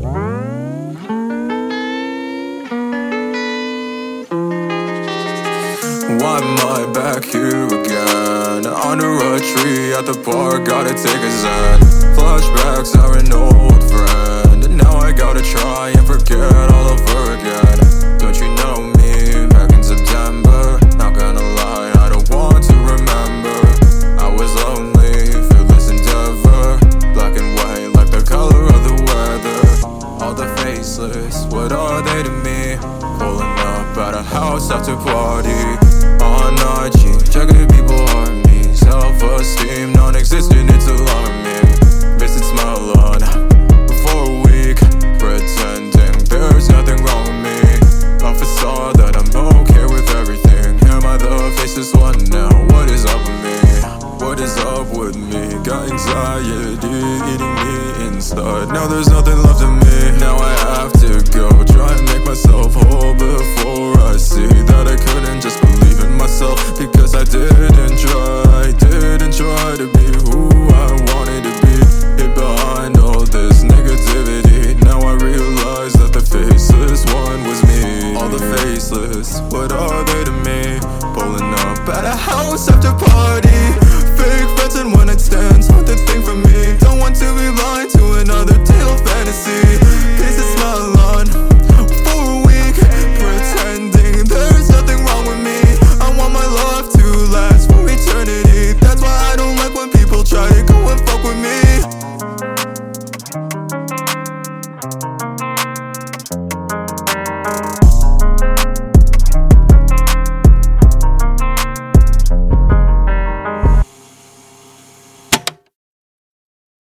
Why am I back here again? Under a tree at the park, gotta take a zen. Flashbacks are an old friend, and now I gotta try and forget all over again. Don't you know me back in September? Not gonna lie, I don't want to remember. I was lonely for this endeavor, black and white like the color of the weather. All the faceless, what are they to me? Pulling up at a house after party. Checking people on me, self-esteem non-existent, it's alarming. Visit smile on for a week, pretending there's nothing wrong with me. A facade that I'm okay with everything. Am I the faceless one now? What is up with me? What is up with me? Got anxiety eating me inside. Now there's nothing left in me. Now I have to go try and make myself whole before I see that I couldn't just believe myself, because I didn't try to be who I wanted to be.